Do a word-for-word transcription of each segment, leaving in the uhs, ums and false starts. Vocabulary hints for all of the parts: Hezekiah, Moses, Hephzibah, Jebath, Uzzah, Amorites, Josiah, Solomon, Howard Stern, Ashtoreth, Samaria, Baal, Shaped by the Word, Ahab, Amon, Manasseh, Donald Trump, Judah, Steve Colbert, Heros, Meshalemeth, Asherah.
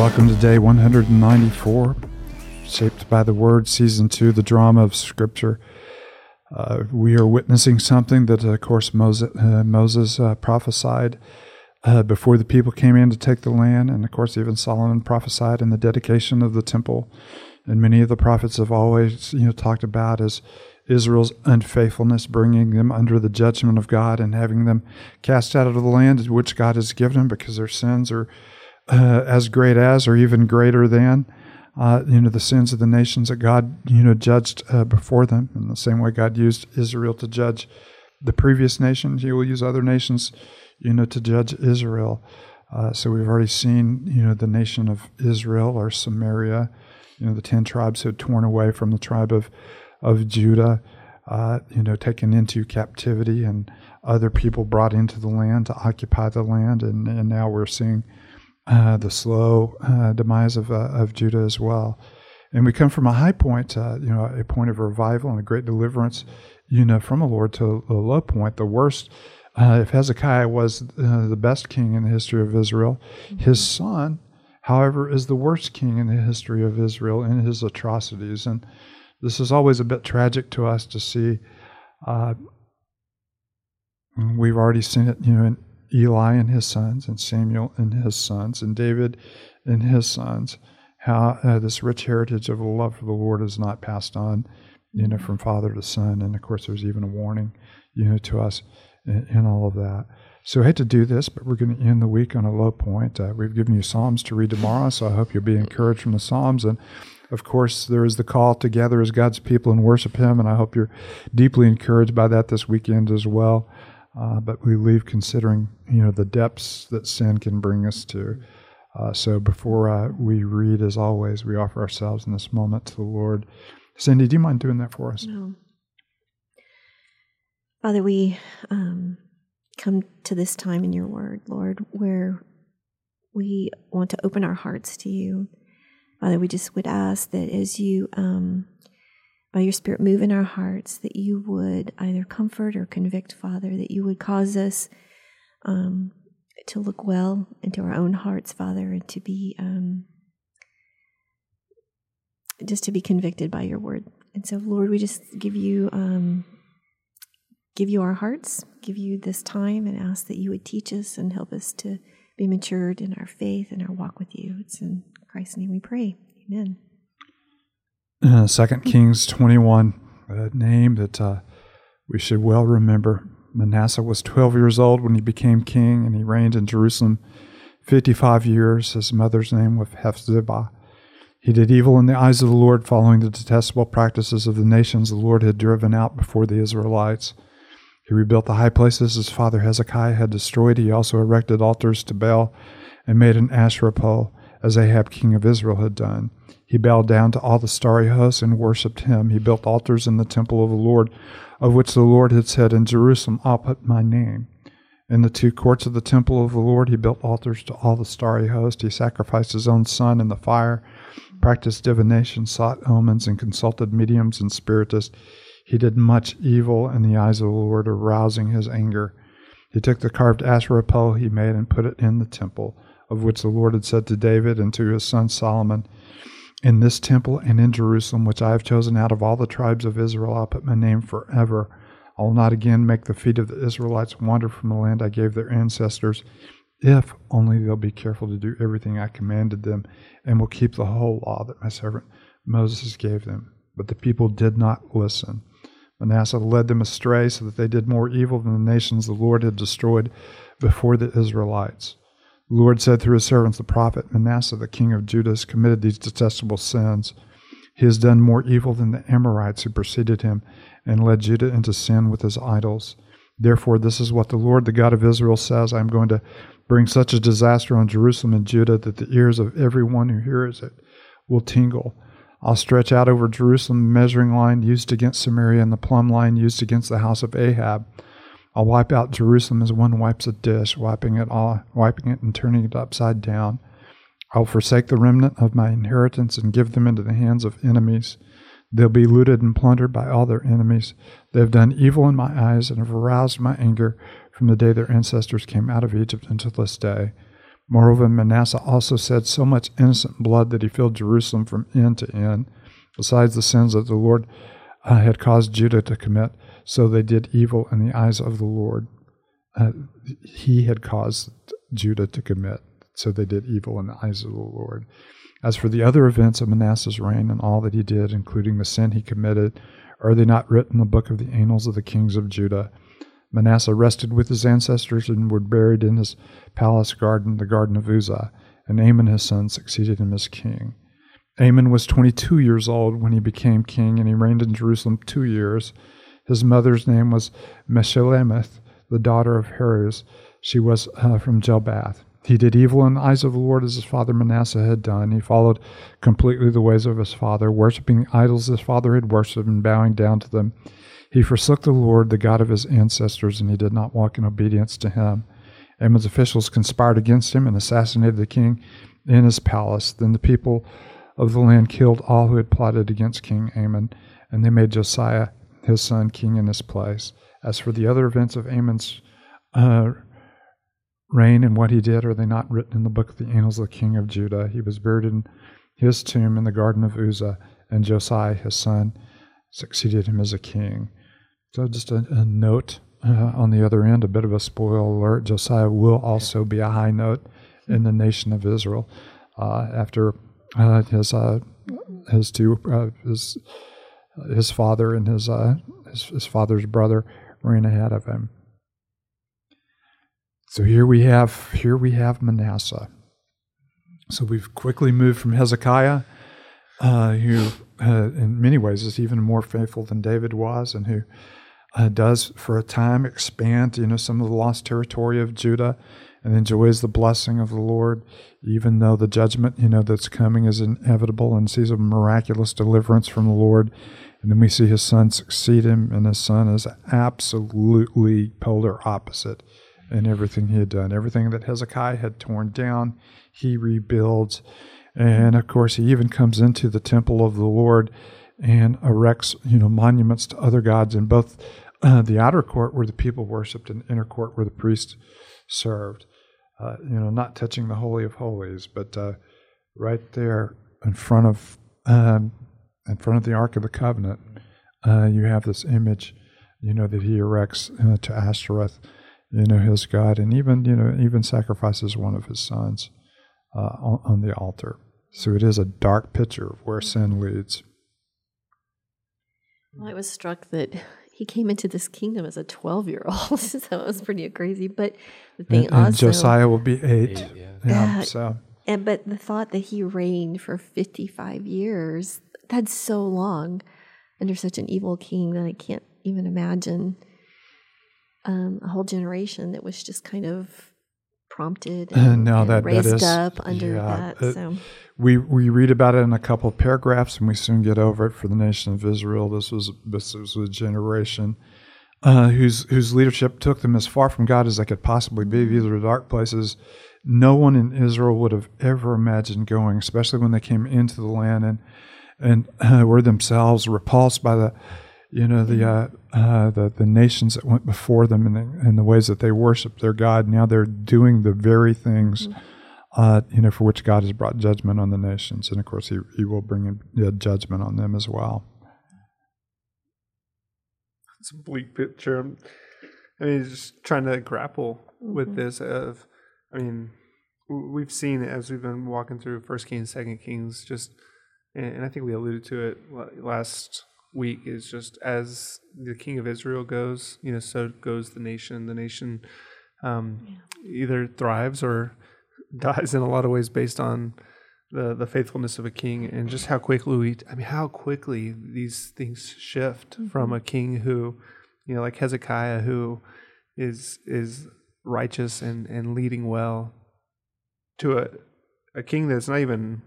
Welcome to day one hundred ninety-four, Shaped by the Word, Season two, the drama of Scripture. Uh, we are witnessing something that, of course, Moses, uh, Moses uh, prophesied uh, before the people came in to take the land, and, of course, even Solomon prophesied in the dedication of the temple. And many of the prophets have always, you know, talked about as Israel's unfaithfulness, bringing them under the judgment of God and having them cast out of the land which God has given them because their sins are Uh, as great as, or even greater than, uh, you know, the sins of the nations that God, you know, judged uh, before them. In the same way God used Israel to judge the previous nations, He will use other nations, you know, to judge Israel. Uh, so we've already seen, you know, the nation of Israel or Samaria, you know, the ten tribes who had torn away from the tribe of, of Judah, uh, you know, taken into captivity, and other people brought into the land to occupy the land. And, and now we're seeing Uh, the slow uh, demise of uh, of Judah as well, and we come from a high point, uh, you know, a point of revival and a great deliverance, you know, from the Lord to a low point. The worst, uh, if Hezekiah was uh, the best king in the history of Israel, mm-hmm. his son, however, is the worst king in the history of Israel in his atrocities, and this is always a bit tragic to us to see. Uh, we've already seen it, you know, in Eli and his sons, and Samuel and his sons, and David and his sons, how uh, this rich heritage of the love for the Lord is not passed on, you know, from father to son. And of course, there's even a warning, you know, to us in, in all of that. So I hate to do this, but we're going to end the week on a low point. Uh, we've given you Psalms to read tomorrow, so I hope you'll be encouraged from the Psalms. And of course, there is the call to gather as God's people and worship Him, and I hope you're deeply encouraged by that this weekend as well. Uh, but we leave considering, you know, the depths that sin can bring us to. Uh, so before uh, we read, as always, we offer ourselves in this moment to the Lord. Cindy, do you mind doing that for us? No. Father, we um, come to this time in your word, Lord, where we want to open our hearts to you. Father, we just would ask that as you, um, by your Spirit, move in our hearts, that you would either comfort or convict, Father, that you would cause us um, to look well into our own hearts, Father, and to be, um, just to be convicted by your word. And so, Lord, we just give you, um, give you our hearts, give you this time, and ask that you would teach us and help us to be matured in our faith and our walk with you. It's in Christ's name we pray. Amen. Uh, Second Kings twenty-one, a name that uh, we should well remember. Manasseh was twelve years old when he became king, and he reigned in Jerusalem fifty-five years. His mother's name was Hephzibah. He did evil in the eyes of the Lord, following the detestable practices of the nations the Lord had driven out before the Israelites. He rebuilt the high places his father Hezekiah had destroyed. He also erected altars to Baal and made an Asherah pole, as Ahab king of Israel had done. He bowed down to all the starry hosts and worshipped him. He built altars in the temple of the Lord, of which the Lord had said, "In Jerusalem I'll put my name." In the two courts of the temple of the Lord he built altars to all the starry host. He sacrificed his own son in the fire, practiced divination, sought omens, and consulted mediums and spiritists. He did much evil in the eyes of the Lord, arousing his anger. He took the carved Asherah pole he made and put it in the temple, of which the Lord had said to David and to his son Solomon, "In this temple and in Jerusalem, which I have chosen out of all the tribes of Israel, I'll put my name forever. I will not again make the feet of the Israelites wander from the land I gave their ancestors, if only they'll be careful to do everything I commanded them, and will keep the whole law that my servant Moses gave them." But the people did not listen. Manasseh led them astray, so that they did more evil than the nations the Lord had destroyed before the Israelites. The Lord said through his servants the prophet, "Manasseh, the king of Judah, has committed these detestable sins. He has done more evil than the Amorites who preceded him, and led Judah into sin with his idols. Therefore, this is what the Lord, the God of Israel, says: I am going to bring such a disaster on Jerusalem and Judah that the ears of everyone who hears it will tingle. I'll stretch out over Jerusalem the measuring line used against Samaria and the plumb line used against the house of Ahab. I'll wipe out Jerusalem as one wipes a dish, wiping it all, wiping it and turning it upside down. I'll forsake the remnant of my inheritance and give them into the hands of enemies. They'll be looted and plundered by all their enemies. They've done evil in my eyes and have aroused my anger from the day their ancestors came out of Egypt until this day. Moreover, Manasseh also shed so much innocent blood that he filled Jerusalem from end to end, besides the sins that the Lord uh, had caused Judah to commit. So they did evil in the eyes of the Lord. Uh, he had caused Judah to commit. So they did evil in the eyes of the Lord. As for the other events of Manasseh's reign and all that he did, including the sin he committed, are they not written in the book of the annals of the kings of Judah? Manasseh rested with his ancestors and were buried in his palace garden, the garden of Uzzah, and Amon his son succeeded him as king. Amon was twenty-two years old when he became king, and he reigned in Jerusalem two years. His mother's name was Meshalemeth, the daughter of Heros. She was uh, from Jebath. He did evil in the eyes of the Lord as his father Manasseh had done. He followed completely the ways of his father, worshiping the idols his father had worshipped and bowing down to them. He forsook the Lord, the God of his ancestors, and he did not walk in obedience to him. Amon's officials conspired against him and assassinated the king in his palace. Then the people of the land killed all who had plotted against King Amon, and they made Josiah, his son, king in his place. As for the other events of Amon's uh, reign and what he did, are they not written in the book of the annals of the king of Judah? He was buried in his tomb in the garden of Uzzah, and Josiah, his son, succeeded him as a king. So just a, a note uh, on the other end, a bit of a spoiler alert. Josiah will also be a high note in the nation of Israel uh, after uh, his uh, his two uh, his his father and his, uh, his his father's brother ran ahead of him. So here we have here we have Manasseh. So we've quickly moved from Hezekiah, uh, who uh, in many ways is even more faithful than David was, and who Uh, does for a time expand, you know, some of the lost territory of Judah, and enjoys the blessing of the Lord, even though the judgment, you know, that's coming is inevitable, and sees a miraculous deliverance from the Lord. And then we see his son succeed him, and his son is absolutely polar opposite in everything he had done. Everything that Hezekiah had torn down, he rebuilds. And of course, he even comes into the temple of the Lord and erects, you know, monuments to other gods in both uh, the outer court where the people worshipped and the inner court where the priests served. Uh, you know, not touching the Holy of Holies, but uh, right there in front of um, in front of the Ark of the Covenant, uh, you have this image, you know, that he erects uh, to Ashtoreth, you know, his god, and even, you know, even sacrifices one of his sons uh, on, on the altar. So it is a dark picture of where sin leads. Well, I was struck that he came into this kingdom as a twelve-year-old, so it was pretty crazy. But the thing and, and also, Josiah will be eight. eight yeah. yeah uh, so, and but the thought that he reigned for fifty-five years—that's so long under such an evil king that I can't even imagine um, a whole generation that was just kind of prompted and, uh, no, and that, raised that is, up under yeah, that. It, so. We we read about it in a couple of paragraphs, and we soon get over it for the nation of Israel. This was this was a generation uh, whose whose leadership took them as far from God as they could possibly be. These were dark places no one in Israel would have ever imagined going, especially when they came into the land and and uh, were themselves repulsed by the you know the uh, uh, the, the nations that went before them and the, and the ways that they worshipped their God. Now they're doing the very things. Mm-hmm. Uh, you know, for which God has brought judgment on the nations. And, of course, he, he will bring in, yeah, judgment on them as well. It's a bleak picture. I mean, just trying to grapple with mm-hmm. this of, I mean, we've seen as we've been walking through First Kings, Second Kings, just, and I think we alluded to it last week, is just as the king of Israel goes, you know, so goes the nation. The nation um, yeah. either thrives or dies in a lot of ways based on the, the faithfulness of a king, and just how quickly we, I mean, how quickly these things shift mm-hmm. from a king who, you know, like Hezekiah, who is is righteous and, and leading well, to a a king that's not even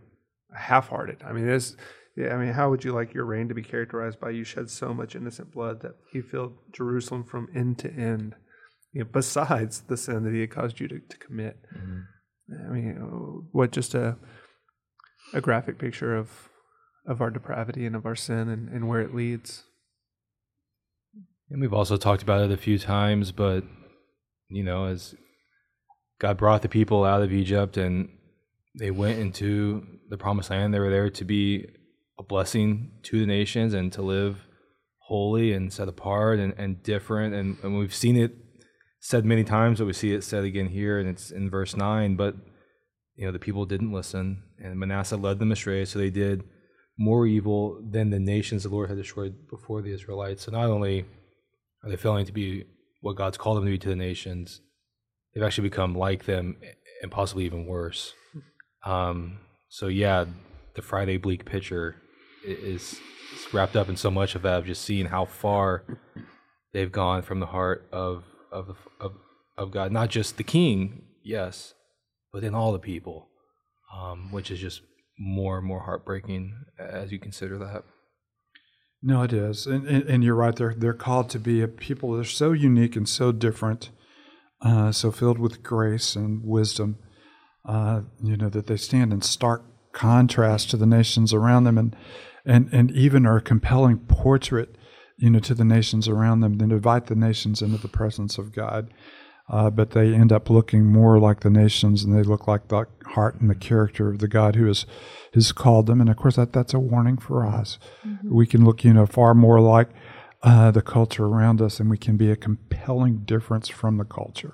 half-hearted. I mean, there's, yeah, I mean, how would you like your reign to be characterized by you shed so much innocent blood that he filled Jerusalem from end to end? You know, besides the sin that he had caused you to, to commit. Mm-hmm. I mean, what just a a graphic picture of of our depravity and of our sin and, and where it leads. And we've also talked about it a few times, but, you know, as God brought the people out of Egypt and they went into the promised land. They were there to be a blessing to the nations and to live holy and set apart and, and different. And, and we've seen it said many times, but we see it said again here, and it's in verse nine. But, you know, the people didn't listen, and Manasseh led them astray, so they did more evil than the nations the Lord had destroyed before the Israelites. So not only are they failing to be what God's called them to be to the nations, they've actually become like them and possibly even worse. Um, so yeah, the Friday bleak picture is, is wrapped up in so much of that, of just seeing how far they've gone from the heart of, of, of, of God, not just the king, yes, but then all the people, um, which is just more and more heartbreaking as you consider that. No, it is. And, and, and you're right. They're, they're called to be a people. They're so unique and so different. Uh, so filled with grace and wisdom, uh, you know, that they stand in stark contrast to the nations around them, and and and even are a compelling portrait, you know, to the nations around them, that invite the nations into the presence of God. Uh, but they end up looking more like the nations, and they look like the heart and the character of the God who has, has called them. And of course, that, that's a warning for us. Mm-hmm. We can look, you know, far more like Uh, the culture around us, and we can be a compelling difference from the culture.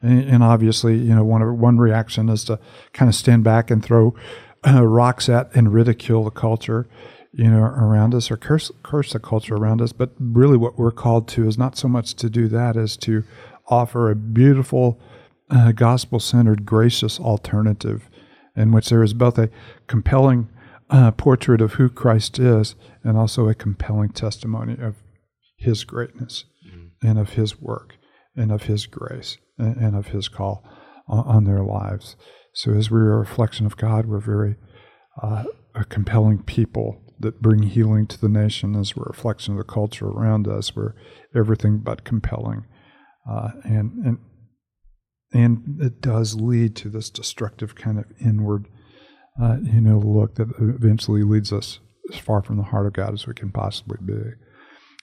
And, and obviously, you know, one of, one reaction is to kind of stand back and throw uh, rocks at and ridicule the culture, you know, around us, or curse curse the culture around us. But really, what we're called to is not so much to do that as to offer a beautiful, uh, gospel-centered, gracious alternative, in which there is both a compelling uh, portrait of who Christ is and also a compelling testimony of His greatness, mm-hmm. and of His work, and of His grace, and, and of His call on, on their lives. So as we're a reflection of God, we're very uh, a compelling people that bring healing to the nation. As we're a reflection of the culture around us, we're everything but compelling. Uh, and, and, and it does lead to this destructive kind of inward uh, you know, look that eventually leads us as far from the heart of God as we can possibly be.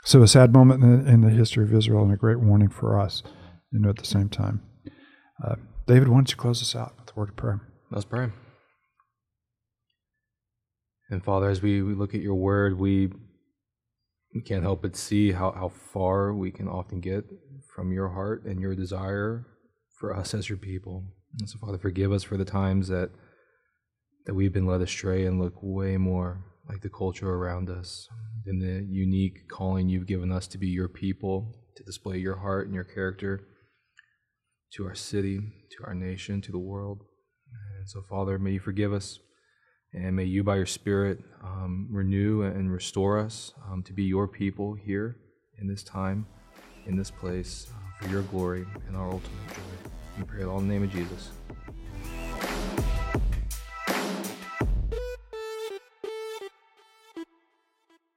So a sad moment in the, in the history of Israel, and a great warning for us, you know, at the same time. Uh, David, why don't you close us out with a word of prayer? Let's pray. And Father, as we, we look at your word, we, we can't help but see how, how far we can often get from your heart and your desire for us as your people. And so Father, forgive us for the times that that we've been led astray and look way more like the culture around us, and the unique calling you've given us to be your people, to display your heart and your character to our city, to our nation, to the world. And so, Father, may you forgive us, and may you, by your Spirit, um, renew and restore us um, to be your people here in this time, in this place, uh, for your glory and our ultimate joy. We pray it all in the name of Jesus.